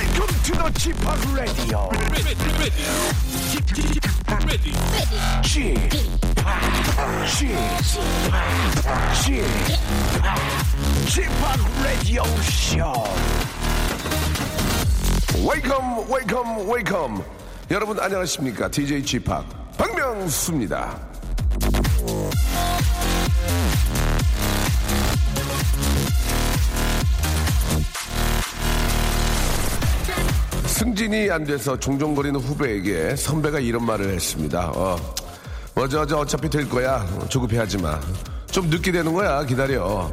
Welcome to the G-POP Radio. G-POP Radio Show. Welcome, welcome, welcome. 여러분 안녕하십니까? DJ G-POP 박명수입니다. 승진이 안 돼서 종종거리는 후배에게 선배가 이런 말을 했습니다. 어차피 될 거야. 조급해하지 마. 좀 늦게 되는 거야. 기다려.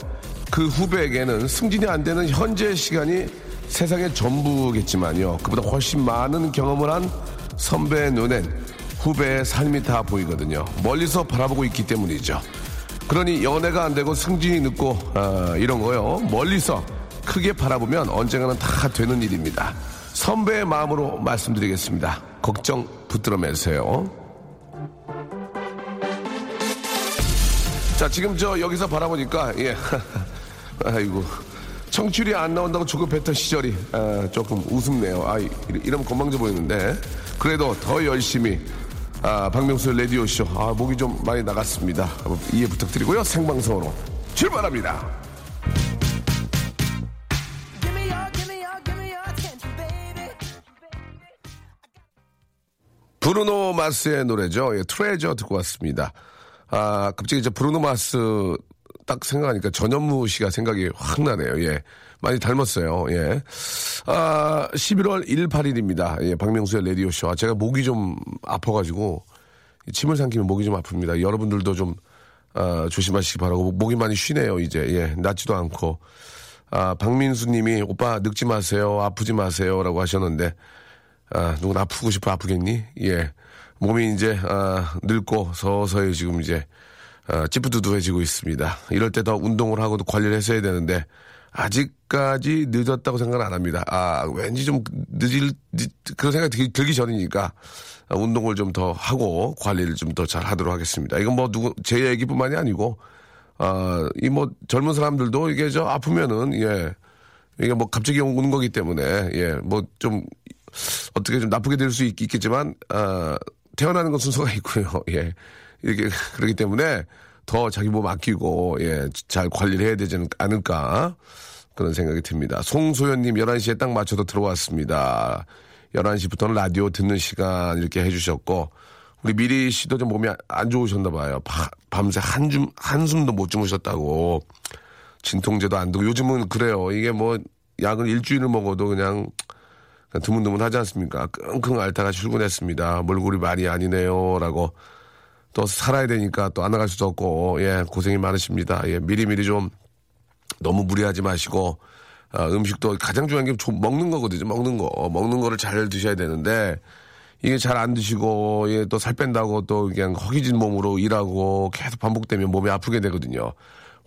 그 후배에게는 승진이 안 되는 현재 시간이 세상의 전부겠지만요. 그보다 훨씬 많은 경험을 한 선배의 눈엔 후배의 삶이 다 보이거든요. 멀리서 바라보고 있기 때문이죠. 그러니 연애가 안 되고 승진이 늦고 이런 거요. 멀리서 크게 바라보면 언젠가는 다 되는 일입니다. 선배의 마음으로 말씀드리겠습니다. 걱정 붙들어 매세요. 자, 지금 저 여기서 바라보니까, 아이고. 청취율이 안 나온다고 조급했던 시절이 조금 우습네요. 이러면 건방져 보이는데. 그래도 더 열심히, 박명수 라디오쇼. 목이 좀 많이 나갔습니다. 이해 부탁드리고요. 생방송으로 출발합니다. 브루노 마스의 노래죠. 예, 트레저 듣고 왔습니다. 갑자기 이제 브루노 마스 딱 생각하니까 전현무 씨가 생각이 확 나네요. 예. 많이 닮았어요. 예. 11월 18일입니다. 예, 박명수의 라디오쇼. 제가 목이 좀 아파가지고, 침을 삼키면 목이 좀 아픕니다. 여러분들도 좀, 조심하시기 바라고, 목이 많이 쉬네요, 이제. 예, 낫지도 않고. 박민수 님이, 오빠, 늙지 마세요. 아프지 마세요. 라고 하셨는데, 누군 아프고 싶어 아프겠니? 예. 몸이 이제, 늙고 서서히 지금 이제, 찌뿌두두해지고 있습니다. 이럴 때 더 운동을 하고 관리를 했어야 되는데, 아직까지 늦었다고 생각은 안 합니다. 왠지 좀 그런 생각이 들기 전이니까, 운동을 좀 더 하고 관리를 좀 더 잘 하도록 하겠습니다. 이건 뭐 제 얘기뿐만이 아니고, 젊은 사람들도 이게 저 아프면은, 예. 이게 뭐 갑자기 오는 거기 때문에, 예. 뭐 좀, 어떻게 좀 나쁘게 될 수 있겠지만, 태어나는 건 순서가 있고요. 예. 이렇게, 그렇기 때문에 더 자기 몸 아끼고, 예, 잘 관리를 해야 되지 않을까. 그런 생각이 듭니다. 송소연님 11시에 딱 맞춰서 들어왔습니다. 11시부터는 라디오 듣는 시간 이렇게 해주셨고, 우리 미리 씨도 좀 몸이 안 좋으셨나 봐요. 밤새 한숨도 못 주무셨다고. 진통제도 안 두고, 요즘은 그래요. 이게 뭐, 약을 일주일을 먹어도 그냥, 드문드문 하지 않습니까? 끙끙 앓다가 출근했습니다. 몰골이 말이 아니네요. 라고. 또 살아야 되니까 또 안 나갈 수도 없고, 예, 고생이 많으십니다. 예, 미리미리 좀 너무 무리하지 마시고, 음식도 가장 중요한 게 먹는 거거든요. 먹는 거를 잘 드셔야 되는데, 이게 잘 안 드시고, 예, 또 살 뺀다고 또 그냥 허기진 몸으로 일하고 계속 반복되면 몸이 아프게 되거든요.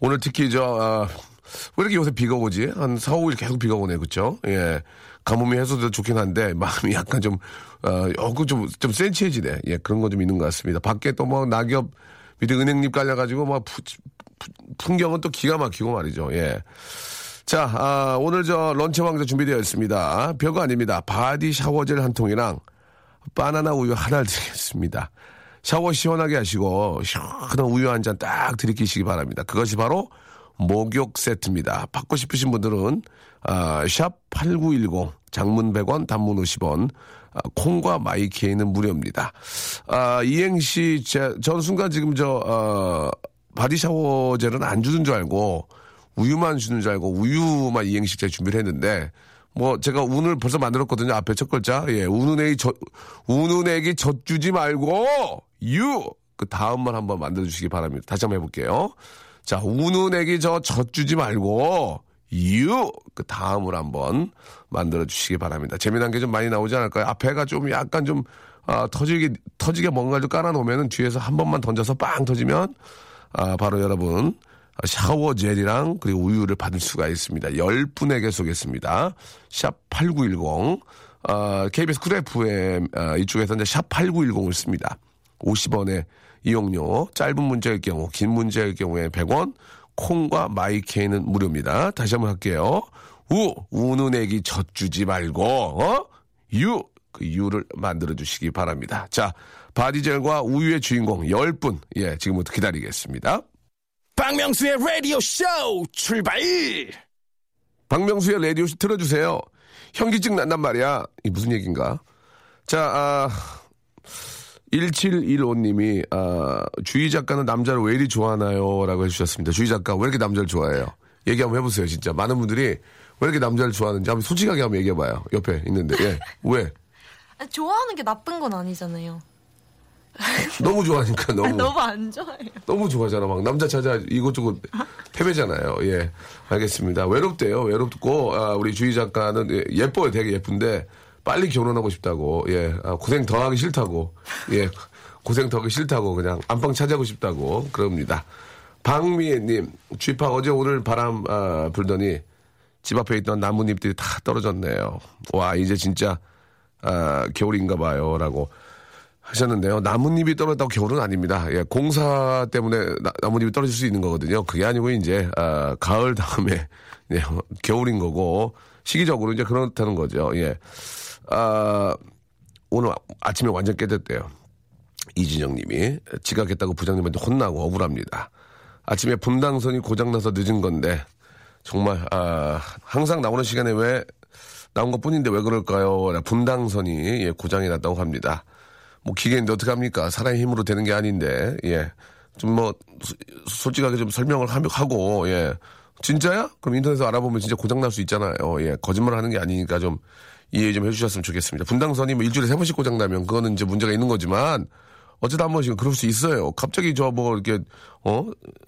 오늘 특히 왜 이렇게 요새 비가 오지? 한 4, 5일 계속 비가 오네, 그쵸? 예. 가뭄이 해소돼도 좋긴 한데, 마음이 약간 좀, 좀 센치해지네. 예, 그런 거 좀 있는 것 같습니다. 밖에 또 뭐, 낙엽, 밑에 은행잎 깔려가지고, 막, 풍경은 또 기가 막히고 말이죠. 예. 자, 오늘 런치 왕자 준비되어 있습니다. 별거 아닙니다. 바디 샤워젤 한 통이랑, 바나나 우유 하나를 드리겠습니다. 샤워 시원하게 하시고, 시원한 우유 한 잔 딱 들이키시기 바랍니다. 그것이 바로, 목욕 세트입니다. 받고 싶으신 분들은 샵8910 장문 100원 단문 50원 콩과 마이케이는 무료입니다. 이행시 전 순간 지금 바디샤워젤은 안 주는 줄 알고 우유만 주는 줄 알고 우유만 이행시 제가 준비를 했는데 뭐 제가 운을 벌써 만들었거든요. 앞에 첫 글자 예, 우는 애기 젖주지 말고 유 그 다음만 한번 만들어주시기 바랍니다. 다시 한번 해볼게요. 자, 우는 애기 젖주지 말고, 그 다음을 한번 만들어주시기 바랍니다. 재미난 게 좀 많이 나오지 않을까요? 앞에가 좀 약간 좀, 터지게 뭔가를 깔아놓으면 뒤에서 한 번만 던져서 빵 터지면, 바로 여러분, 샤워 젤이랑 그리고 우유를 받을 수가 있습니다. 10분에게 소개했습니다. 샵8910. KBS 쿨 FM, 이쪽에서 이제 샵8910을 씁니다. 50원에 이용료, 짧은 문제일 경우, 긴 문제일 경우에 100원, 콩과 마이케이는 무료입니다. 다시 한번 할게요. 우는 애기 젖주지 말고, 유, 그 유를 만들어주시기 바랍니다. 자, 바디젤과 우유의 주인공 10분, 예, 지금부터 기다리겠습니다. 박명수의 라디오 쇼 출발! 박명수의 라디오 쇼 틀어주세요. 현기증 난단 말이야. 이게 무슨 얘기인가? 자, 1715님이, 주희 작가는 남자를 왜 이리 좋아하나요? 라고 해주셨습니다. 주희 작가, 왜 이렇게 남자를 좋아해요? 얘기 한번 해보세요, 진짜. 많은 분들이 왜 이렇게 남자를 좋아하는지 한번 솔직하게 한번 얘기해봐요. 옆에 있는데. 예. 왜? 좋아하는 게 나쁜 건 아니잖아요. 너무 좋아하니까, 너무. 너무 안 좋아해요. 너무 좋아하잖아. 막 남자 찾아 이것저것 패배잖아요. 예. 알겠습니다. 외롭대요. 외롭고, 우리 주희 작가는 예뻐요. 되게 예쁜데. 빨리 결혼하고 싶다고, 예, 고생 더 하기 싫다고, 예, 고생 더 하기 싫다고, 그냥 안방 차지하고 싶다고, 그럽니다. 박미애님, 쥐파 어제 오늘 바람, 불더니 집 앞에 있던 나뭇잎들이 다 떨어졌네요. 와, 이제 진짜, 겨울인가 봐요. 라고 하셨는데요. 나뭇잎이 떨어졌다고 겨울은 아닙니다. 예, 공사 때문에 나뭇잎이 떨어질 수 있는 거거든요. 그게 아니고, 이제, 가을 다음에, 예, 겨울인 거고, 시기적으로 이제 그렇다는 거죠. 예. 오늘 아침에 완전 깨졌대요. 이진영 님이. 지각했다고 부장님한테 혼나고 억울합니다. 아침에 분당선이 고장나서 늦은 건데, 정말, 항상 나오는 시간에 왜, 나온 것 뿐인데 왜 그럴까요? 분당선이, 예, 고장이 났다고 합니다. 뭐, 기계인데 어떡합니까? 사람의 힘으로 되는 게 아닌데, 예. 좀 뭐, 솔직하게 좀 설명을 하고, 예. 진짜야? 그럼 인터넷에서 알아보면 진짜 고장날 수 있잖아요. 예. 거짓말 하는 게 아니니까 좀, 이해 좀 해주셨으면 좋겠습니다. 분당선이 뭐 일주일에 3번씩 고장나면 그거는 이제 문제가 있는 거지만 어쩌다 한 번씩은 그럴 수 있어요. 갑자기 저 뭐 이렇게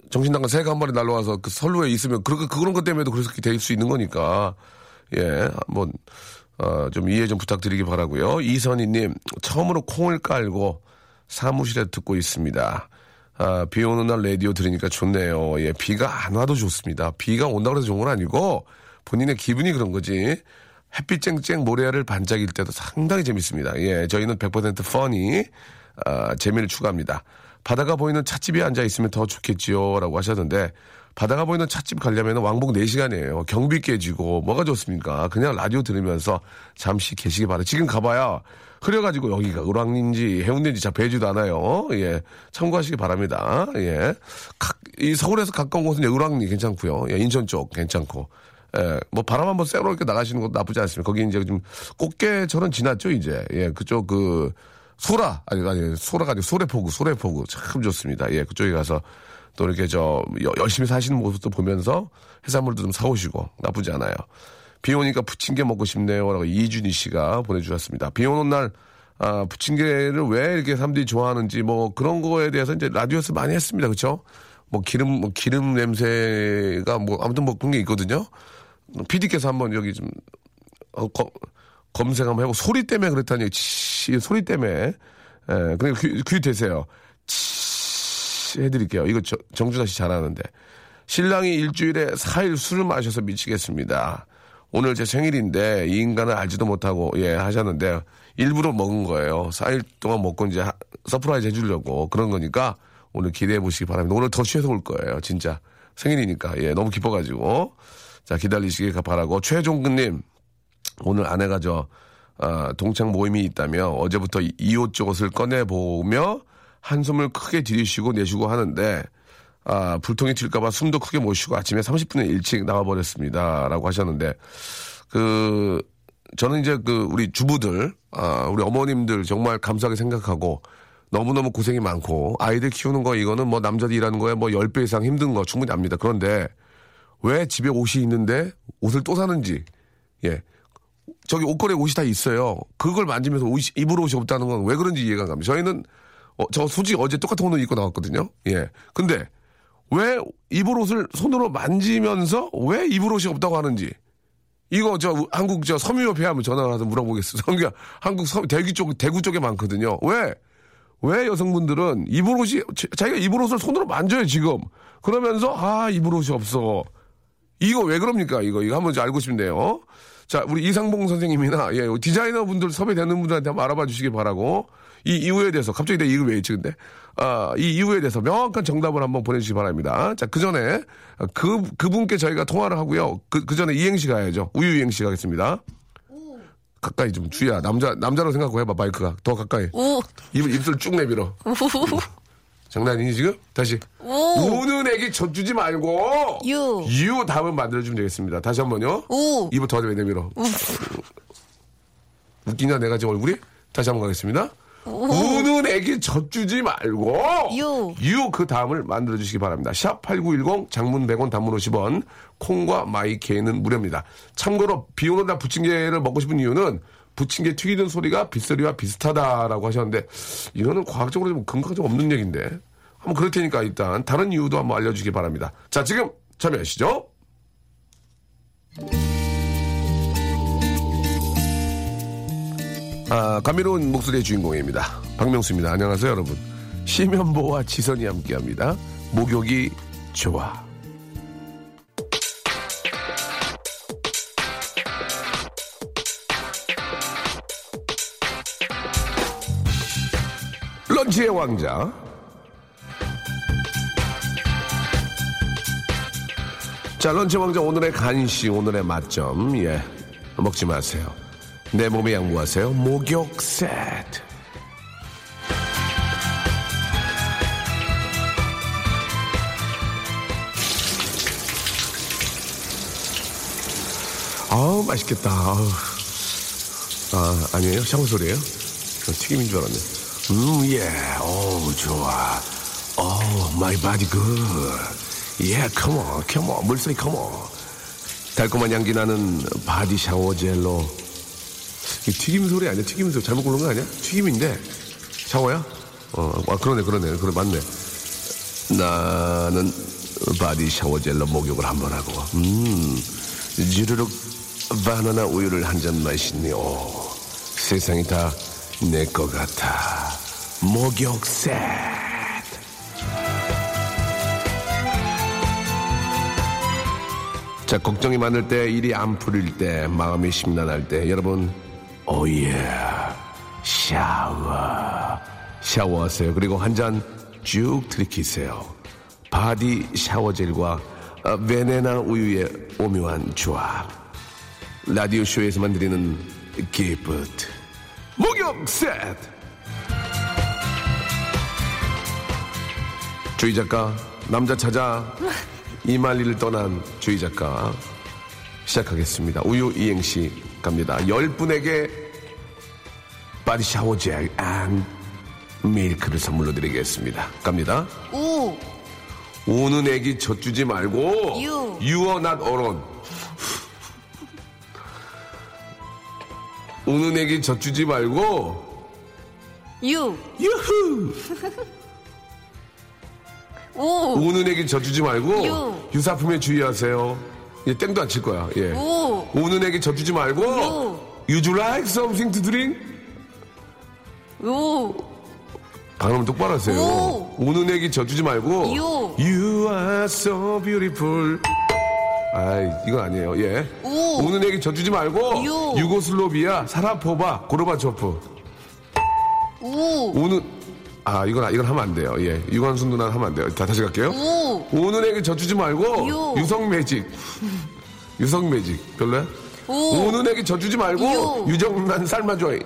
정신나간 새가 한 마리 날라와서 그 선로에 있으면 그런 것 때문에도 그렇게 될 수 있는 거니까 예 한번 좀 이해 좀 부탁드리기 바라고요. 이선희님 처음으로 콩을 깔고 사무실에 듣고 있습니다. 비 오는 날 라디오 들으니까 좋네요. 예 비가 안 와도 좋습니다. 비가 온다고 해서 좋은 건 아니고 본인의 기분이 그런 거지. 햇빛 쨍쨍 모래알을 반짝일 때도 상당히 재밌습니다. 예, 저희는 100% funny, 재미를 추가합니다. 바다가 보이는 찻집에 앉아있으면 더 좋겠지요. 라고 하셨는데, 바다가 보이는 찻집 가려면 왕복 4시간이에요. 경비 깨지고, 뭐가 좋습니까? 그냥 라디오 들으면서 잠시 계시기 바라요. 지금 가봐야 흐려가지고 여기가 을왕인지 해운대인지 잘 배지도 않아요. 예, 참고하시기 바랍니다. 예. 이 서울에서 가까운 곳은 을왕리 괜찮고요. 예, 인천 쪽 괜찮고. 예, 뭐 바람 한번 쐬러 이렇게 나가시는 것도 나쁘지 않습니다. 거기 이제 좀 꽃게처럼 지났죠, 이제. 예, 그쪽 소라. 아니, 소라가 아니고 소래포구. 참 좋습니다. 예, 그쪽에 가서 또 이렇게 열심히 사시는 모습도 보면서 해산물도 좀 사오시고 나쁘지 않아요. 비 오니까 부침개 먹고 싶네요. 라고 이준희 씨가 보내주셨습니다. 비 오는 날, 부침개를 왜 이렇게 사람들이 좋아하는지 뭐 그런 거에 대해서 이제 라디오에서 많이 했습니다. 그쵸? 기름 냄새가 아무튼 그런 게 있거든요. PD께서 한번 여기 좀 검색 한번 하고 소리 때문에 그렇다니 소리 때문에 그냥 귀 대세요. 치 해드릴게요. 이거 정준하 씨 잘하는데 신랑이 일주일에 4일 술을 마셔서 미치겠습니다. 오늘 제 생일인데 이 인간을 알지도 못하고 예 하셨는데 일부러 먹은 거예요. 4일 동안 먹고 이제 서프라이즈 해주려고 그런 거니까 오늘 기대해 보시기 바랍니다. 오늘 더 취해서 올 거예요. 진짜 생일이니까 예 너무 기뻐가지고. 자, 기다리시길 바라고. 최종근님, 오늘 아내가 동창 모임이 있다며 어제부터 이 옷저옷을 꺼내보며 한숨을 크게 들이쉬고 내쉬고 하는데, 불통이 튈까봐 숨도 크게 못 쉬고 아침에 30분에 일찍 나와버렸습니다. 라고 하셨는데, 저는 이제 우리 주부들, 우리 어머님들 정말 감사하게 생각하고, 너무너무 고생이 많고, 아이들 키우는 거, 이거는 뭐 남자들 일하는 거에 뭐 10배 이상 힘든 거 충분히 압니다. 그런데, 왜 집에 옷이 있는데 옷을 또 사는지. 예. 저기 옷걸이에 옷이 다 있어요. 그걸 만지면서 입을 옷이 없다는 건 왜 그런지 이해가 안 갑니다. 저희는, 저 솔직히 어제 똑같은 옷을 입고 나왔거든요. 예. 근데 왜 입을 옷을 손으로 만지면서 왜 입을 옷이 없다고 하는지. 이거 한국 섬유협회 하면 전화를 해서 물어보겠습니다. 한국 대구 쪽에 많거든요. 왜 여성분들은 입을 옷이, 자기가 입을 옷을 손으로 만져요, 지금. 그러면서, 입을 옷이 없어. 이거 왜 그럽니까? 이거 한번 알고 싶네요. 자, 우리 이상봉 선생님이나, 예, 디자이너 분들 섭외되는 분들한테 한번 알아봐 주시기 바라고, 이 이유에 대해서, 갑자기 내 이유 왜 있지, 근데? 아, 이 이유에 대해서 명확한 정답을 한번 보내주시기 바랍니다. 자, 그 전에, 그분께 저희가 통화를 하고요. 그 전에 이행시 가야죠. 우유 이행시 가겠습니다. 오. 가까이 좀, 주희야, 남자로 생각하고 해봐, 마이크가. 더 가까이. 오. 입술 쭉 내밀어. 오. 장난이니, 지금? 다시. 우. 우는 애기 젖주지 말고. 유. 유 답은 만들어주면 되겠습니다. 다시 한 번요. 우. 입을 더 내밀어. 우. 웃기냐, 내가 지금 얼굴이? 다시 한번 가겠습니다. 우. 우는 애기 젖주지 말고. 유. 유 그 다음을 만들어주시기 바랍니다. 샵 8910, 장문 100원, 단문 50원, 콩과 마이케이는 무료입니다. 참고로, 비 오는 날 부침개를 먹고 싶은 이유는 부침개 튀기는 소리가 빗소리와 비슷하다라고 하셨는데, 이거는 과학적으로 좀 근거가 좀 없는 얘기인데, 한번 그럴 테니까 일단 다른 이유도 한번 알려주기 바랍니다. 자, 지금 참여하시죠. 아, 감미로운 목소리의 주인공입니다. 박명수입니다. 안녕하세요, 여러분. 심연보와 지선이 함께합니다. 목욕이 좋아. 런치의 왕자. 자, 런치의 왕자. 오늘의 간식, 오늘의 맛점. 예, 먹지 마세요. 내 몸에 양보하세요. 목욕 세트. 아우, 맛있겠다. 아우. 아, 아니에요? 샹소리예요? 튀김인 줄 알았네. 예, 어우, 좋아. 어우, my body good. 예, come on, come on, 물소리 come on. 달콤한 향기 나는 바디 샤워 젤로. 이게 튀김 소리 아니야? 튀김 소리 잘못 고른 거 아니야? 튀김인데 샤워야? 아, 그러네, 그래 맞네. 나는 바디 샤워 젤로 목욕을 한번 하고, 주르륵 바나나 우유를 한잔 마시니, 오, 세상이 다 내 것 같아. 목욕 세트. 자, 걱정이 많을 때, 일이 안 풀릴 때, 마음이 심란할 때, 여러분, 오예, 샤워하세요. 그리고 한 잔 쭉 들이키세요. 바디 샤워젤과 베네나 우유의 오묘한 조합. 라디오 쇼에서만 드리는 기프트, 목욕 세트. 주희 작가, 남자 찾아. 이말리를 떠난 주희 작가 시작하겠습니다. 우유 이행시 갑니다. 10분에게 바디 샤워젤 앤 밀크를 선물로 드리겠습니다. 갑니다. 우. 우는 애기 젖주지 말고. 유. You are not alone. 우는 애기 젖주지 말고. 유. 유후. 오. 우는 애기 젖주지 말고. 유. 유사품에 주의하세요. 예, 땡도 안 칠 거야. 예. 오. 우는 애기 젖주지 말고. 유. Would you like something to drink? 오. 발음 똑바로 하세요. 오. 우는 애기 젖주지 말고. 유. You are so beautiful. 아이, 이건 아니에요. 예. 오. 우는 애기 젖주지 말고. 유. 유고슬로비아 사라포바 고르바초프. 오. 우는, 아, 이건 하면 안 돼요. 예. 유관순 누나 하면 안 돼요. 다시 갈게요. 오. 우는 애기 젖주지 말고. 유. 유성매직. 유성매직. 별로야? 오. 우는 애기 젖주지 말고. 유. 유정난 삶아줘이.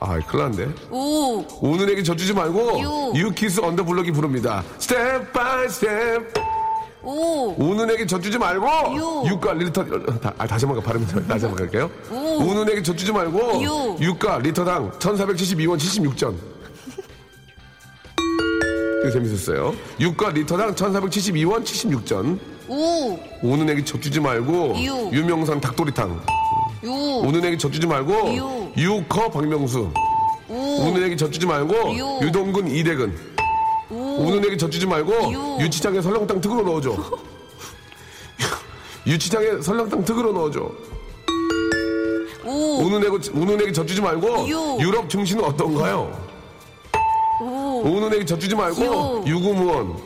아, 큰일 났네. 오. 우는 애기 젖주지 말고. 유. 유키스 언더블럭이 부릅니다. 스텝 바이 스텝. 오. 우는 애기 젖주지 말고. 유. 육과 리터. 다시 한번 발음 다시 한번 갈게요. 오. 우는 애기 젖주지 말고. 유. 육과 리터당 1472원 76전. 이거 재밌었어요. 육과 리터당 1472원 76전. 오. 우는 애기 젖주지 말고. 유. 유명산 닭도리탕. 유. 우는 애기 젖주지 말고. 유. 유커 박명수. 오. 우는 애기 젖주지 말고. 유. 유동근 이대근. 오. 우는 애기 젖주지 말고. 유. 유치장에 설렁탕 특으로 넣어줘. 유치장에 설렁탕 특으로 넣어줘. 오. 우는 애기 젖주지 말고. 유. 유럽 중심은 어떤가요? 오. 우는 애기 젖주지 말고. 유. 유구무원.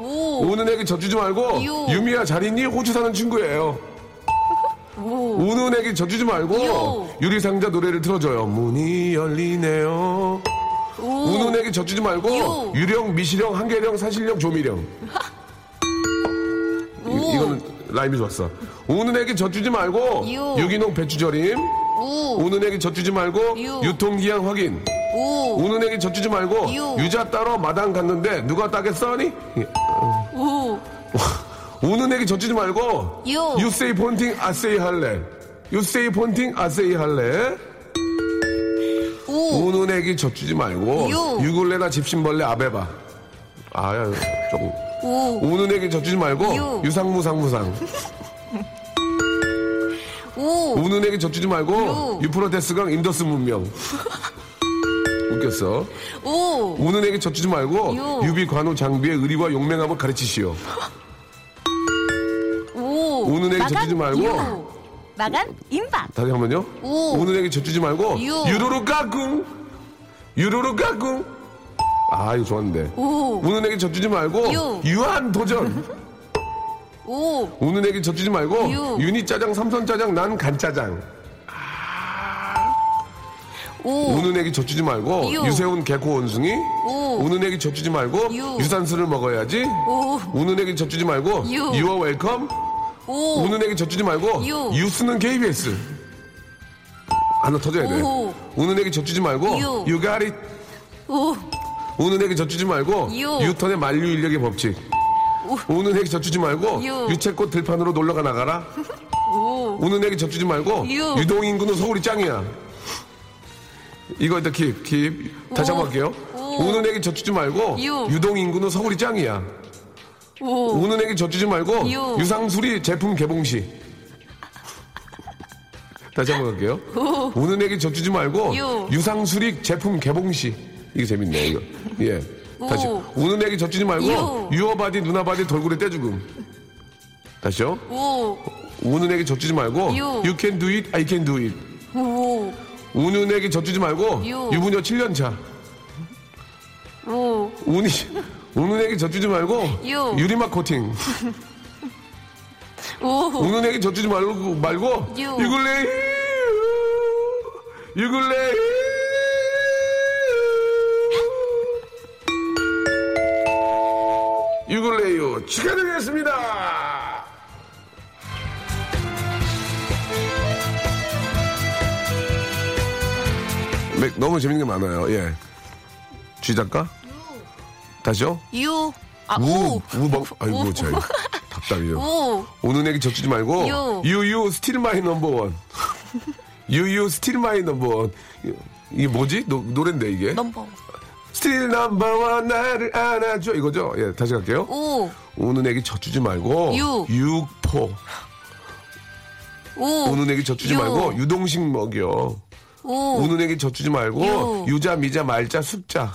오. 우는 애기 젖주지 말고. 유. 유미야 잘 있니? 호주 사는 친구예요. 오. 우는 애기 젖주지 말고 요. 유리상자 노래를 틀어줘요. 문이 열리네요. 오. 우는 애기 젖주지 말고 요. 유령, 미시령, 한계령, 사실령, 조미령. 이거는 라임이 좋았어. 우는 애기 젖주지 말고 요. 유기농 배추절임. 오. 우는 애기 젖주지 말고 요. 유통기한 확인. 오. 우는 애기 젖주지 말고 요. 유자 따러 마당 갔는데 누가 따겠어니? 오. 우는 애기 젖주지 말고 유세이 폰팅 아세이 할래. 유세이 폰팅 아세이 할래. 오. 우는 애기 젖주지 말고 유글레나 집신벌레 아베바. 아야 조금. 오. 우는 애기 젖주지 말고 요. 유상무상무상. 오. 우는 애기 젖주지 말고 요. 유프로테스강 인더스 문명. 웃겼어. 오. 우는 애기 젖주지 말고 요. 유비 관우 장비의 의리와 용맹함을 가르치시오. 우는 애기 젖주지 말고 마간 임박. 다시 한번요. 우는 애기 젖주지 말고 유루루 까꿍. 유루루 까꿍. 아 이거 좋았는데. 오. 우는 애기 젖주지 말고 유. 유한 도전. 오. 우는 애기 젖주지 말고 유. 유니 짜장 삼선 짜장 난 간짜장. 오. 우는 애기 젖주지 말고 유. 유세훈 개코 원숭이. 오. 우는 애기 젖주지 말고 유. 유산슬을 먹어야지. 오. 우는 애기 젖주지 말고 유. You are welcome. 오. 우는 애기 젖주지 말고 요. 유스는 KBS. 하나 터져야 돼. 오. 우는 애기 젖주지 말고 요. You got it. 오. 우는 애기 젖주지 말고 요. 유턴의 만류인력의 법칙. 오. 우는 애기 젖주지 말고 요. 유채꽃 들판으로 놀러가 나가라. 오. 우는 애기 젖주지 말고 요. 유동인구는 서울이 짱이야. 이거 일단 킵. 다시 한번 할게요. 오. 우는 애기 젖주지 말고 요. 유동인구는 서울이 짱이야. 오. 우는 애기 젖주지 말고 요. 유상수리 제품 개봉시. 다시 한번 할게요. 오. 우는 애기 젖주지 말고 요. 유상수리 제품 개봉시. 이게 재밌네 이거. 예. 오. 다시 우는 애기 젖주지 말고 요. 유어바디 누나바디 돌고래 떼주금. 다시요. 오. 우는 애기 젖주지 말고 요. You can do it, I can do it. 오. 우는 애기 젖주지 말고 요. 유부녀 7년차. 오. 운이 우는 애기 젖주지 말고 요. 유리막 코팅. 오. 우는 애기 젖주지 말고 요. 유글레 유글레요 축하드리겠습니다. 너무 재밌는 게 많아요. 예, 쥐 작가. 다시요? 유. 아, 우. 아이고, 참. 답답해요. 우. 우는 애기 젖주지 말고. 유. 유유, still my number one. 유유, still my number one. 이게 뭐지? 노랜데, 이게? 넘버. Still number one, 나를 안아줘. 이거죠? 예, 다시 갈게요. 우. 우는 애기 젖주지 말고. 유. 육포. 우. 우는 애기 젖주지 유. 말고. 유동식 먹여. 우. 우는 애기 젖주지 말고. 유. 유자, 미자, 말자, 숫자.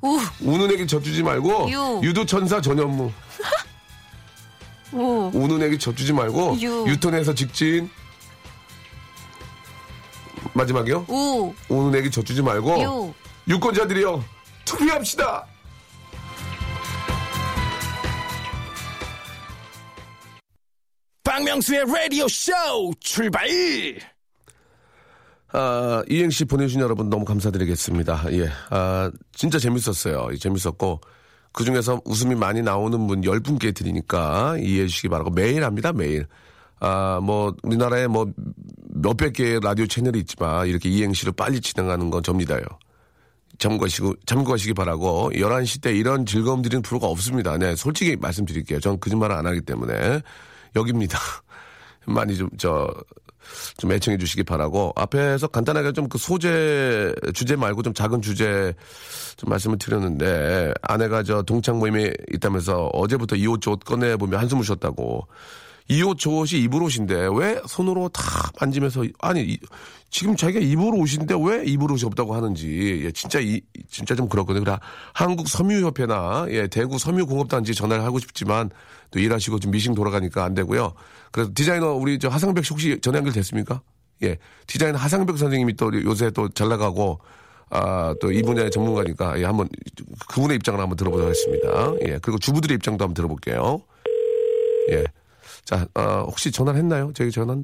오. 우는 애기 젖주지 말고 유. 유도천사 전현무. 오. 우는 애기 젖주지 말고 유. 유턴에서 직진. 마지막이요. 오. 우는 애기 젖주지 말고 유. 유권자들이요 투표합시다. 박명수의 라디오 쇼 출발. 이행시 보내주신 여러분 너무 감사드리겠습니다. 예. 진짜 재밌었어요. 재밌었고, 그 중에서 웃음이 많이 나오는 분 10분께 드리니까 이해해 주시기 바라고, 매일 합니다, 매일. 우리나라에 몇백 개의 라디오 채널이 있지만, 이렇게 이행시를 빨리 진행하는 건 접니다요. 참고하시기 바라고, 11시 때 이런 즐거움 드리는 프로가 없습니다. 네, 솔직히 말씀드릴게요. 전 거짓말을 안 하기 때문에, 여기입니다. 많이 좀 애청해 주시기 바라고, 앞에서 간단하게 좀 그 주제 말고 좀 작은 주제 좀 말씀을 드렸는데, 아내가 동창 모임에 있다면서 어제부터 이 옷 저 옷 꺼내보면 한숨을 쉬었다고. 이 옷 저 옷이 입을 옷인데 왜 손으로 다 만지면서, 아니 지금 자기가 입을 옷인데 왜 입을 옷이 없다고 하는지. 예, 진짜 좀 그렇거든요. 그래, 한국 섬유협회나 예, 대구 섬유공업단지 전화를 하고 싶지만 또 일하시고 좀 미싱 돌아가니까 안 되고요. 그래서 디자이너 우리 하상백 씨 혹시 전화 연결 됐습니까? 예, 디자이너 하상백 선생님이 또 요새 또 잘 나가고 또 이 분야의 전문가니까, 예, 한번 그분의 입장을 한번 들어보도록 하겠습니다. 예, 그리고 주부들의 입장도 한번 들어볼게요. 예. 자, 혹시 전화를 했나요? 저기 전화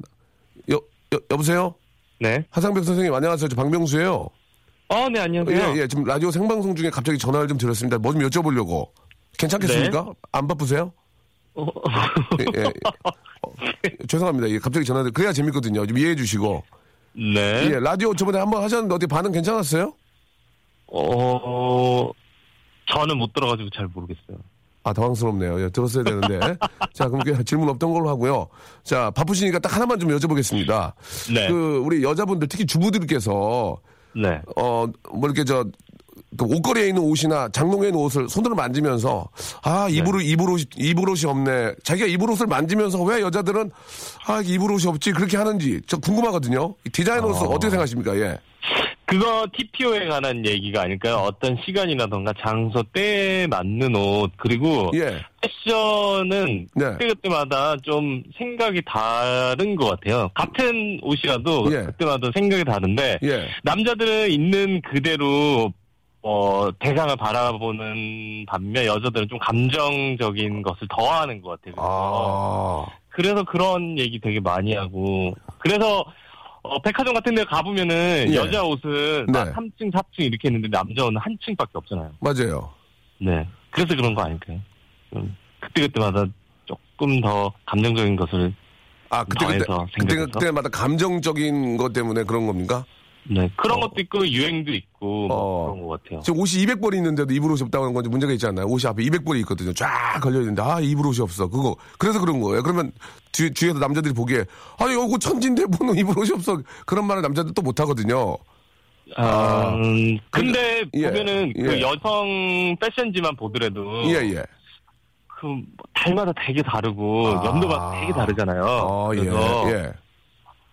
여보세요? 네. 하상백 선생님, 안녕하세요. 저 박명수예요. 네, 안녕하세요. 예, 지금 라디오 생방송 중에 갑자기 전화를 좀 드렸습니다. 뭐 좀 여쭤보려고. 괜찮겠습니까? 네. 안 바쁘세요? 죄송합니다. 예, 갑자기 전화를 그래야 재밌거든요. 좀 이해해 주시고. 네. 예, 라디오 저번에 한번 하셨는데 어떻게 반응 괜찮았어요? 저는 못 들어가지고 잘 모르겠어요. 아, 당황스럽네요. 예, 들었어야 되는데. 자, 그럼 질문 없던 걸로 하고요. 자, 바쁘시니까 딱 하나만 좀 여쭤보겠습니다. 네. 우리 여자분들, 특히 주부들께서. 네. 뭐 이렇게 그 옷걸이에 있는 옷이나 장롱에 있는 옷을 손으로 만지면서, 아, 입을 옷이 없네. 자기가 입을 옷을 만지면서 왜 여자들은, 아, 입을 옷이 없지? 그렇게 하는지. 저 궁금하거든요. 디자이너로서 어떻게 생각하십니까? 예. 그거 TPO에 관한 얘기가 아닐까요? 어떤 시간이라던가 장소 때에 맞는 옷, 그리고 예. 패션은 네. 그때마다 좀 생각이 다른 것 같아요. 같은 옷이라도 예. 그때마다 생각이 다른데 예. 남자들은 있는 그대로 대상을 바라보는 반면 여자들은 좀 감정적인 것을 더하는 것 같아요. 그래서 그런 얘기 되게 많이 하고 그래서 백화점 같은 데 가보면은, 예. 여자 옷은 네. 3층, 4층 이렇게 있는데, 남자 옷은 1층 밖에 없잖아요. 맞아요. 네. 그래서 그런 거 아닐까요? 그때마다 조금 더 감정적인 것을. 아, 그때마다 감정적인 것 때문에 그런 겁니까? 네. 그런 것도 있고, 유행도 있고, 그런 것 같아요. 지금 옷이 200벌이 있는데도 입을 옷이 없다고 하는 건 문제가 있지 않나요? 옷이 앞에 200벌이 있거든요. 쫙 걸려있는데, 아, 입을 옷이 없어. 그래서 그런 거예요. 그러면 주위에서 남자들이 보기에, 아니, 이거 천진대 보는 입을 옷이 없어. 그런 말을 남자들 또 못하거든요. 근데 보면은 예. 그 여성 패션지만 보더라도. 예. 그, 달마다 되게 다르고, 연도가 되게 다르잖아요. 그래서 예.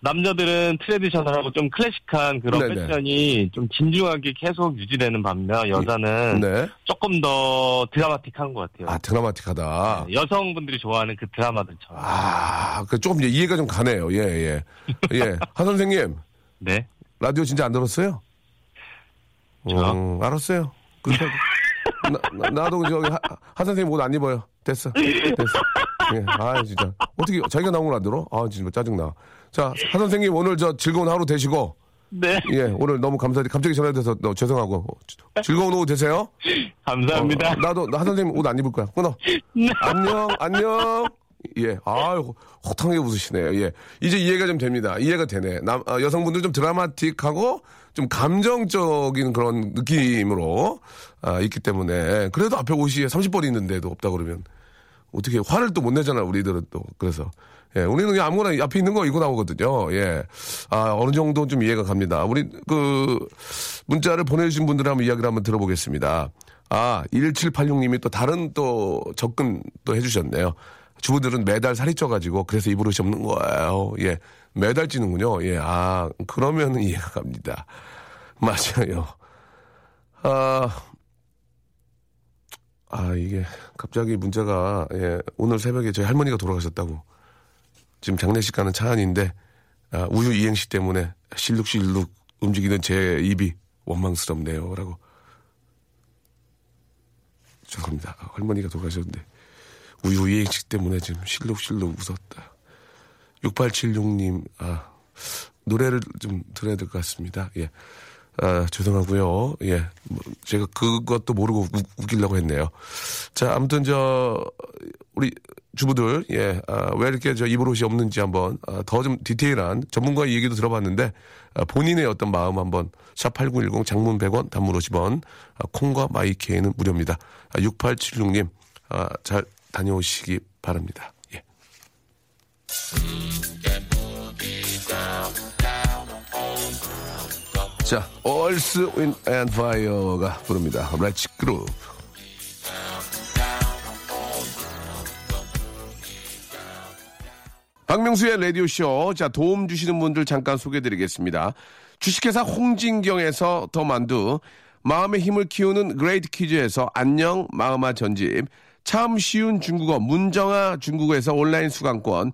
남자들은 트레디셔널하고 좀 클래식한 그런 네네. 패션이 좀 진중하게 계속 유지되는 반면 여자는 네. 조금 더 드라마틱한 것 같아요. 아, 드라마틱하다. 네, 여성분들이 좋아하는 그 드라마들처럼. 아, 그 조금 이해가 좀 가네요. 예. 예. 하 선생님. 네. 라디오 진짜 안 들었어요? 저요? 알았어요. 그렇다고. 나도 저기 하 선생님 옷 안 입어요. 됐어. 예. 아, 진짜. 어떻게 자기가 나온 걸 안 들어? 아, 진짜 짜증나. 자, 하 선생님 오늘 저 즐거운 하루 되시고. 네. 예, 오늘 너무 감사드리고 갑자기 전화돼서 죄송하고 즐거운 오후 되세요. 감사합니다. 나도 하 선생님 옷 안 입을 거야. 끊어. 안녕. 예, 아유 호탕하게 웃으시네요. 예, 이제 이해가 좀 됩니다. 이해가 되네. 여성분들 좀 드라마틱하고 좀 감정적인 그런 느낌으로 있기 때문에 그래도 앞에 옷이 30벌이 있는데도 없다 그러면 어떻게 화를 또 못 내잖아 우리들은 또 그래서. 예, 우리는 그냥 아무거나 앞에 있는 거 입고 나오거든요. 예. 아, 어느 정도 좀 이해가 갑니다. 우리, 문자를 보내주신 분들 한번 이야기를 한번 들어보겠습니다. 아, 1786님이 또 다른 또 접근 또 해주셨네요. 주부들은 매달 살이 쪄가지고 그래서 입을 옷이 없는 거예요. 예. 매달 찌는군요. 예. 아, 그러면 이해가 갑니다. 맞아요. 이게 갑자기 문자가, 예. 오늘 새벽에 저희 할머니가 돌아가셨다고. 지금 장례식 가는 차 안인데 우유 이행시 때문에 실룩실룩 움직이는 제 입이 원망스럽네요. 라고. 죄송합니다. 할머니가 돌아가셨는데 우유 이행시 때문에 지금 실룩실룩 웃었다. 6876님 노래를 좀 들어야 될 것 같습니다. 예. 죄송하고요. 예. 제가 그것도 모르고 웃기려고 했네요. 자, 아무튼 우리 주부들, 예, 왜 이렇게 입을 옷이 없는지 한번, 더 좀 디테일한 전문가의 얘기도 들어봤는데, 본인의 어떤 마음 한번, 샵8910 장문 100원, 단문 50원, 콩과 마이케이는 무료입니다. 6876님, 잘 다녀오시기 바랍니다. 예. 자, 얼스 윈 앤 파이어가 부릅니다. 레츠 그룹. 박명수의 라디오쇼. 자, 도움 주시는 분들 잠깐 소개해드리겠습니다. 주식회사 홍진경에서 더만두, 마음의 힘을 키우는 그레이트 키즈에서 안녕 마음아 전집, 참 쉬운 중국어 문정아 중국어에서 온라인 수강권,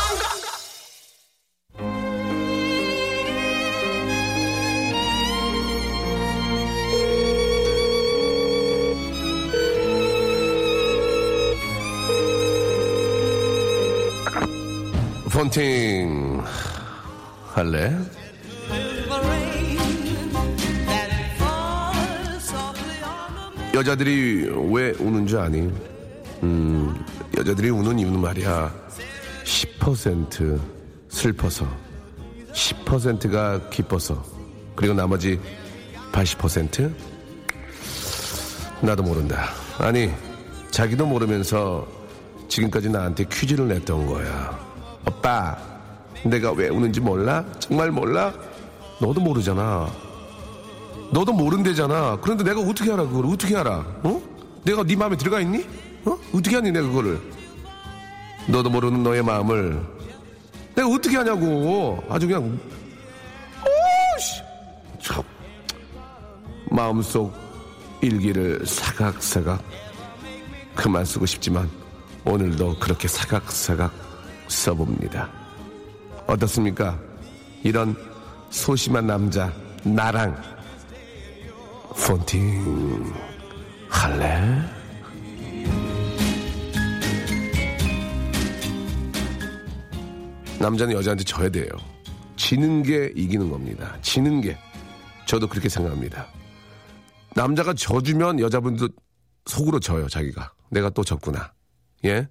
폰팅 할래? 여자들이 왜 우는 줄 아니? 여자들이 우는 이유는 말이야, 10% 슬퍼서, 10%가 기뻐서, 그리고 나머지 80%? 나도 모른다. 아니, 자기도 모르면서 지금까지 나한테 퀴즈를 냈던 거야. 오빠, 내가 왜 우는지 몰라? 정말 몰라? 너도 모르잖아. 너도 모른대잖아. 그런데 내가 어떻게 알아, 그걸? 어떻게 알아? 어? 내가 네 마음에 들어가 있니? 어? 어떻게 하니, 내가 그거를? 너도 모르는 너의 마음을 내가 어떻게 하냐고. 아주 그냥, 오씨! 참. 마음속 일기를 사각사각. 그만 쓰고 싶지만, 오늘도 그렇게 사각사각 써봅니다. 어떻습니까? 이런 소심한 남자, 나랑. 폰팅 할래? 남자는 여자한테 져야 돼요. 지는 게 이기는 겁니다. 지는 게. 저도 그렇게 생각합니다. 남자가 져주면 여자분도 속으로 져요, 자기가. 내가 또 졌구나. 예?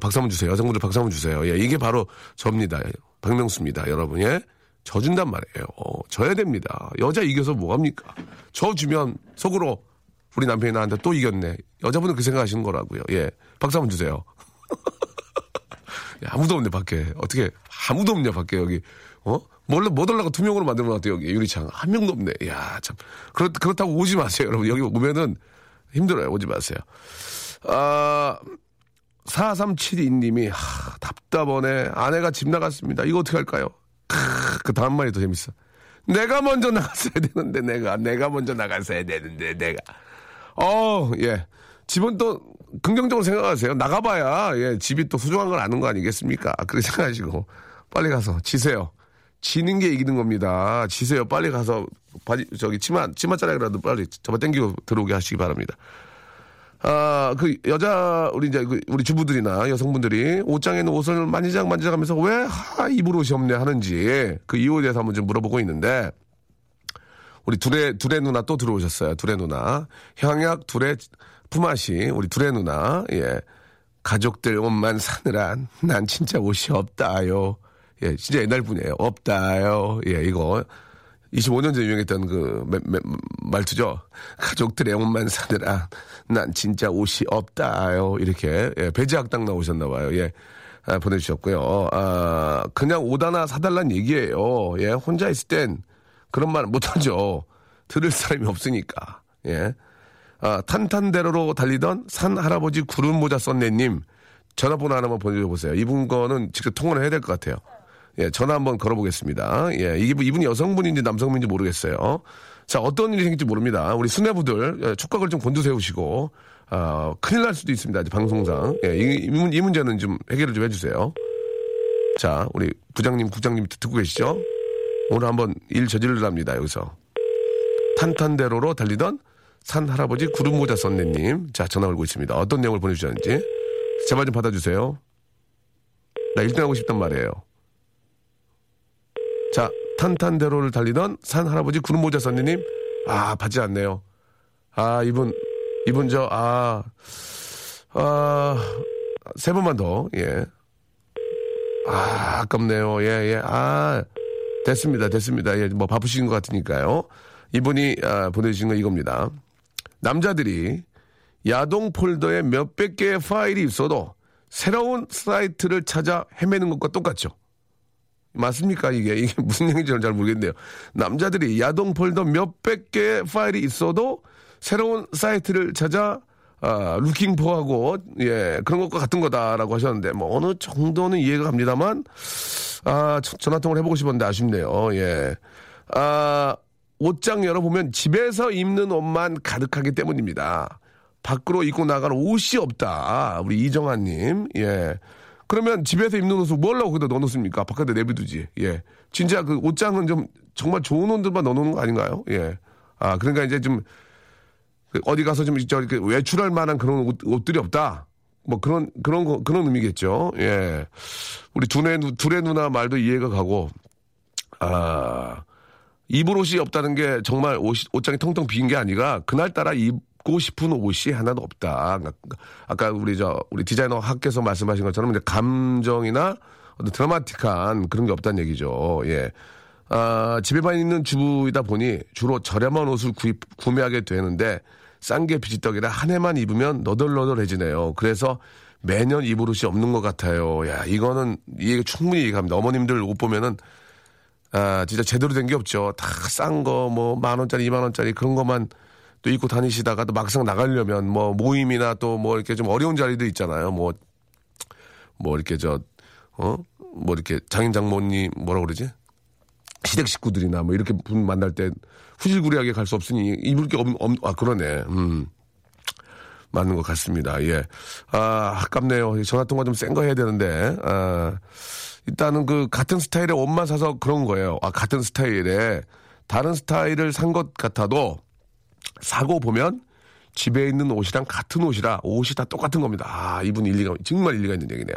박수 한번 주세요. 여성분들 박수 한번 주세요. 예, 이게 바로 접니다. 박명수입니다, 여러분. 예? 져준단 말이에요. 져야 됩니다. 여자 이겨서 뭐합니까? 져주면 속으로 우리 남편이 나한테 또 이겼네. 여자분은 그 생각하시는 거라고요. 예, 박수 한번 주세요. 야, 아무도 없네 밖에. 어떻게 아무도 없냐 밖에 여기. 못 올라가 두 명으로 만들어놨대 여기 유리창. 한 명도 없네. 야, 참. 그렇다고 오지 마세요, 여러분. 여기 오면은 힘들어요. 오지 마세요. 4372님이 답답하네. 아내가 집 나갔습니다. 이거 어떻게 할까요? 그 다음 말이 더 재밌어. 내가 먼저 나갔어야 되는데, 내가 먼저 나갔어야 되는데, 내가. 예. 집은 또, 긍정적으로 생각하세요. 나가봐야, 예, 집이 또 소중한 걸 아는 거 아니겠습니까? 그렇게 생각하시고, 빨리 가서 지세요. 지는 게 이기는 겁니다. 지세요. 빨리 가서, 치마자락이라도 빨리 잡아당기고 들어오게 하시기 바랍니다. 우리 주부들이나 여성분들이 옷장에는 옷을 만지작 하면서 왜, 입을 옷이 없네 하는지 그 이유에 대해서 한번 좀 물어보고 있는데, 우리 둘의 누나 또 들어오셨어요. 둘의 누나. 향약 둘의 품앗이, 우리 둘의 누나. 예. 가족들 옷만 사느라 난 진짜 옷이 없다요. 예. 진짜 옛날 분이에요. 없다요. 예. 이거. 25년 전에 유행했던 그 말투죠. 가족들의 옷만 사느라 난 진짜 옷이 없다요. 이렇게, 예, 배제학당 나오셨나 봐요. 예, 보내주셨고요. 그냥 옷 하나 사달란 얘기예요. 예, 혼자 있을 땐 그런 말 못하죠. 들을 사람이 없으니까. 예, 탄탄대로로 달리던 산 할아버지 구름 모자 썼네님 전화번호 하나만 보내줘보세요. 이분 거는 직접 통화를 해야 될 것 같아요. 예, 전화 한번 걸어보겠습니다. 예, 이분이 여성분인지 남성분인지 모르겠어요. 자, 어떤 일이 생길지 모릅니다. 우리 수뇌부들, 촉각을 좀 곤두세우시고, 큰일 날 수도 있습니다. 방송상. 예, 이 문제는 좀 해결을 좀 해주세요. 자, 우리 부장님, 국장님 듣고 계시죠? 오늘 한번 일 저지르랍니다, 여기서. 탄탄대로로 달리던 산 할아버지 구름모자 선내님. 자, 전화 걸고 있습니다. 어떤 내용을 보내주셨는지. 제발 좀 받아주세요. 나 1등 하고 싶단 말이에요. 자, 탄탄대로를 달리던 산 할아버지 구름모자 선생님, 받지 않네요. 이분 세 번만 더, 예. 아깝네요. 예. 됐습니다. 예, 뭐 바쁘신 것 같으니까요. 이분이 보내주신 건 이겁니다. 남자들이 야동 폴더에 몇백 개의 파일이 있어도 새로운 사이트를 찾아 헤매는 것과 똑같죠. 맞습니까? 이게 무슨 얘기인지 잘 모르겠네요. 남자들이 야동 폴더 몇백 개의 파일이 있어도 새로운 사이트를 찾아 루킹포하고, 예, 그런 것과 같은 거다라고 하셨는데, 뭐 어느 정도는 이해가 갑니다만, 전화통화를 해보고 싶었는데 아쉽네요. 예. 옷장 열어보면 집에서 입는 옷만 가득하기 때문입니다. 밖으로 입고 나갈 옷이 없다. 우리 이정아님. 예. 그러면 집에서 입는 옷을 뭘로 거기다 넣어놓습니까? 바깥에 내비두지. 예. 진짜 그 옷장은 좀 정말 좋은 옷들만 넣어놓는 거 아닌가요? 예. 아, 그러니까 이제 좀 어디 가서 좀 이렇게 외출할 만한 그런 옷들이 없다. 뭐 그런 의미겠죠. 예. 우리 둘의 누나 말도 이해가 가고, 아, 입을 옷이 없다는 게 정말 옷장이 텅텅 빈 게 아니라 그날따라 입고 싶은 옷이 하나도 없다. 아까 우리 디자이너 학께서 말씀하신 것처럼 이제 감정이나 어떤 드라마틱한 그런 게 없다는 얘기죠. 예. 아, 집에만 있는 주부이다 보니 주로 저렴한 옷을 구매하게 되는데 싼 게 비지떡이라 한 해만 입으면 너덜너덜해지네요. 그래서 매년 입을 옷이 없는 것 같아요. 야, 이거는 충분히 이해갑니다. 어머님들 옷 보면은, 아, 진짜 제대로 된 게 없죠. 다 싼 거, 뭐, 10,000원짜리, 20,000원짜리 그런 것만 또 입고 다니시다가 또 막상 나가려면 뭐 모임이나 또 뭐 이렇게 좀 어려운 자리도 있잖아요. 뭐 이렇게 뭐 이렇게 장인 장모님 뭐라고 그러지? 시댁 식구들이나 뭐 이렇게 분 만날 때 후질구리하게 갈 수 없으니 입을 게 그러네. 맞는 것 같습니다. 예. 아, 아깝네요. 전화통화 좀 센 거 해야 되는데. 아, 일단은 그 같은 스타일의 옷만 사서 그런 거예요. 아, 같은 스타일에 다른 스타일을 산 것 같아도 사고 보면 집에 있는 옷이랑 같은 옷이라 옷이 다 똑같은 겁니다. 아, 이분 정말 일리가 있는 얘기네요.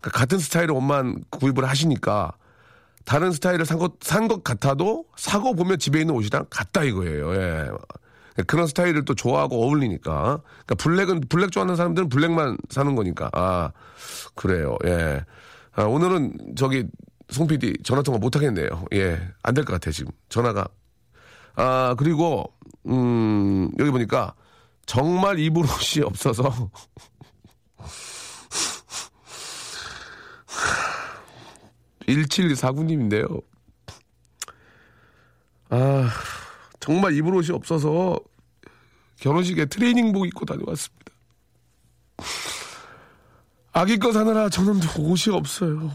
그러니까 같은 스타일의 옷만 구입을 하시니까 다른 스타일을 산 것 같아도 사고 보면 집에 있는 옷이랑 같다 이거예요. 예. 그런 스타일을 또 좋아하고 어울리니까. 그러니까 블랙 좋아하는 사람들은 블랙만 사는 거니까. 아, 그래요. 예. 아, 오늘은 송 PD 전화통화 못 하겠네요. 예. 안 될 것 같아요, 지금. 전화가. 아, 그리고, 여기 보니까 정말 입을 옷이 없어서. (1724구님인데요. 아, 정말 입을 옷이 없어서 결혼식에 트레이닝복 입고 다녀왔습니다. 아기 거 사느라 저놈도 옷이 없어요.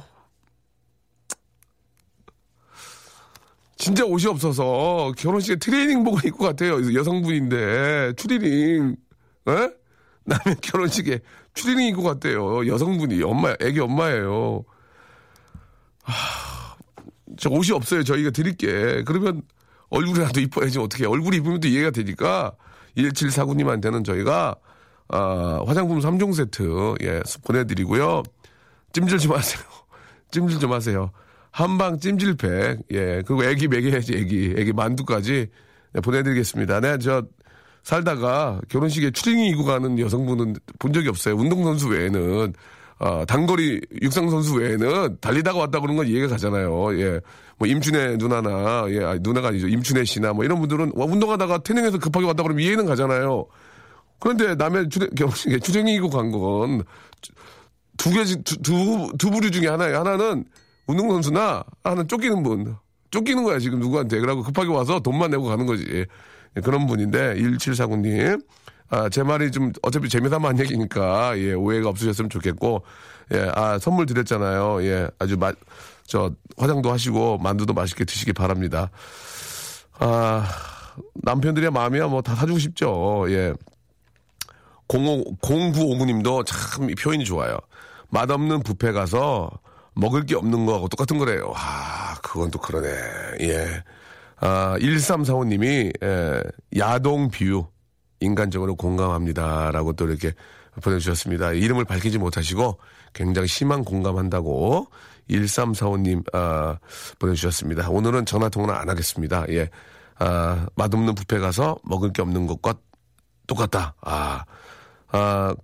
진짜 옷이 없어서 결혼식에 트레이닝복을 입고 같아요. 여성분인데 추리닝, 에? 남의 결혼식에 추리닝 입고 같대요. 여성분이 애기 엄마예요. 하, 저 옷이 없어요. 저희가 드릴게. 그러면 얼굴이라도 이뻐야지 어떻게. 얼굴이 이쁘면 또 이해가 되니까 1749님한테는 저희가 화장품 3종 세트 예 보내드리고요. 찜질 좀 하세요. 찜질 좀 하세요. 한방 찜질팩 예 그리고 애기 먹여야지 애기 만두까지 예, 보내드리겠습니다. 네, 저 살다가 결혼식에 추리닝 입고 가는 여성분은 본 적이 없어요. 운동선수 외에는. 단거리 육상선수 외에는 달리다가 왔다 그런 건 이해가 가잖아요. 예. 뭐, 임춘애 누나나, 예, 아니, 누나가 아니죠. 임춘애 씨나 뭐 이런 분들은 운동하다가 태닝에서 급하게 왔다 그러면 이해는 가잖아요. 그런데 남의 결혼식에 추정이 이고 간 건 두 부류 중에 하나예요. 하나는 운동선수나 하나는 쫓기는 분. 쫓기는 거야, 지금 누구한테. 그러고 급하게 와서 돈만 내고 가는 거지. 예, 그런 분인데, 1749님. 아, 제 말이 좀 어차피 재미삼아 한 얘기니까 예, 오해가 없으셨으면 좋겠고 예, 아, 선물 드렸잖아요. 예, 아주 화장도 하시고 만두도 맛있게 드시기 바랍니다. 아, 남편들의 마음이야 뭐 다 사주고 싶죠. 예. 0959님도 참 표현이 좋아요. 맛없는 뷔페 가서 먹을 게 없는 거하고 똑같은 거래요. 아, 그건 또 그러네. 예. 아, 1345님이 예, 야동 비유. 인간적으로 공감합니다라고 또 이렇게 보내주셨습니다. 이름을 밝히지 못하시고 굉장히 심한 공감한다고 1345님 보내주셨습니다. 오늘은 전화통화는 안 하겠습니다. 예, 맛없는 뷔페 가서 먹을 게 없는 것과 똑같다.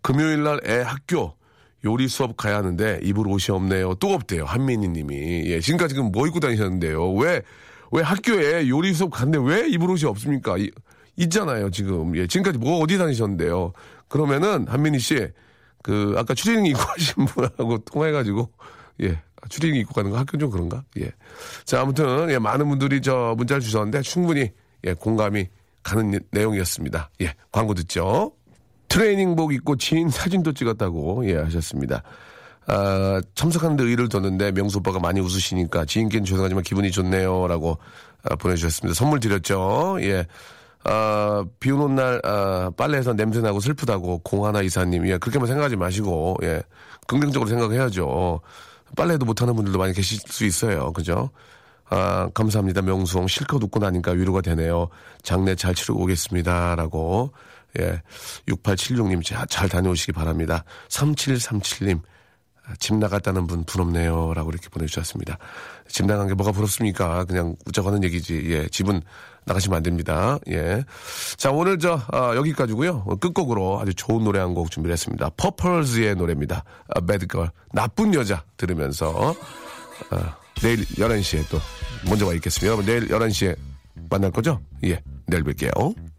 금요일날 애 학교 요리 수업 가야 하는데 입을 옷이 없네요. 또 없대요. 한민희님이. 예, 지금까지 뭐 입고 다니셨는데요? 왜 학교에 요리 수업 갔는데 왜 입을 옷이 없습니까? 있잖아요, 지금. 예, 지금까지 뭐 어디 다니셨는데요. 그러면은, 한민희 씨, 아까 추리닝 입고 하신 분하고 통화해가지고, 예, 추리닝 입고 가는 거 학교 좀 그런가? 예. 자, 아무튼, 예, 많은 분들이 문자를 주셨는데, 충분히, 예, 공감이 가는 내용이었습니다. 예, 광고 듣죠. 트레이닝복 입고 지인 사진도 찍었다고, 예, 하셨습니다. 참석하는데 의의를 뒀는데 명수 오빠가 많이 웃으시니까 지인께는 죄송하지만 기분이 좋네요라고 보내주셨습니다. 선물 드렸죠. 예. 비 오는 날 빨래해서 냄새나고 슬프다고 공하나 이사님. 예, 그렇게만 생각하지 마시고 예, 긍정적으로 생각해야죠. 빨래도 못하는 분들도 많이 계실 수 있어요. 그죠? 감사합니다. 명수홍 실컷 웃고 나니까 위로가 되네요. 장례 잘 치르고 오겠습니다. 라고 예, 6876님 잘 다녀오시기 바랍니다. 3737님 집 나갔다는 분 부럽네요. 라고 이렇게 보내주셨습니다. 집 나간 게 뭐가 부럽습니까? 그냥 웃자고 하는 얘기지. 예, 집은 나가시면 안 됩니다. 예. 자, 오늘 여기까지고요. 끝곡으로 아주 좋은 노래 한 곡 준비를 했습니다. 퍼플즈의 노래입니다. 배드걸, 나쁜 여자 들으면서 내일 11시에 또 먼저 와 있겠습니다. 여러분, 내일 11시에 만날 거죠? 예, 내일 뵐게요.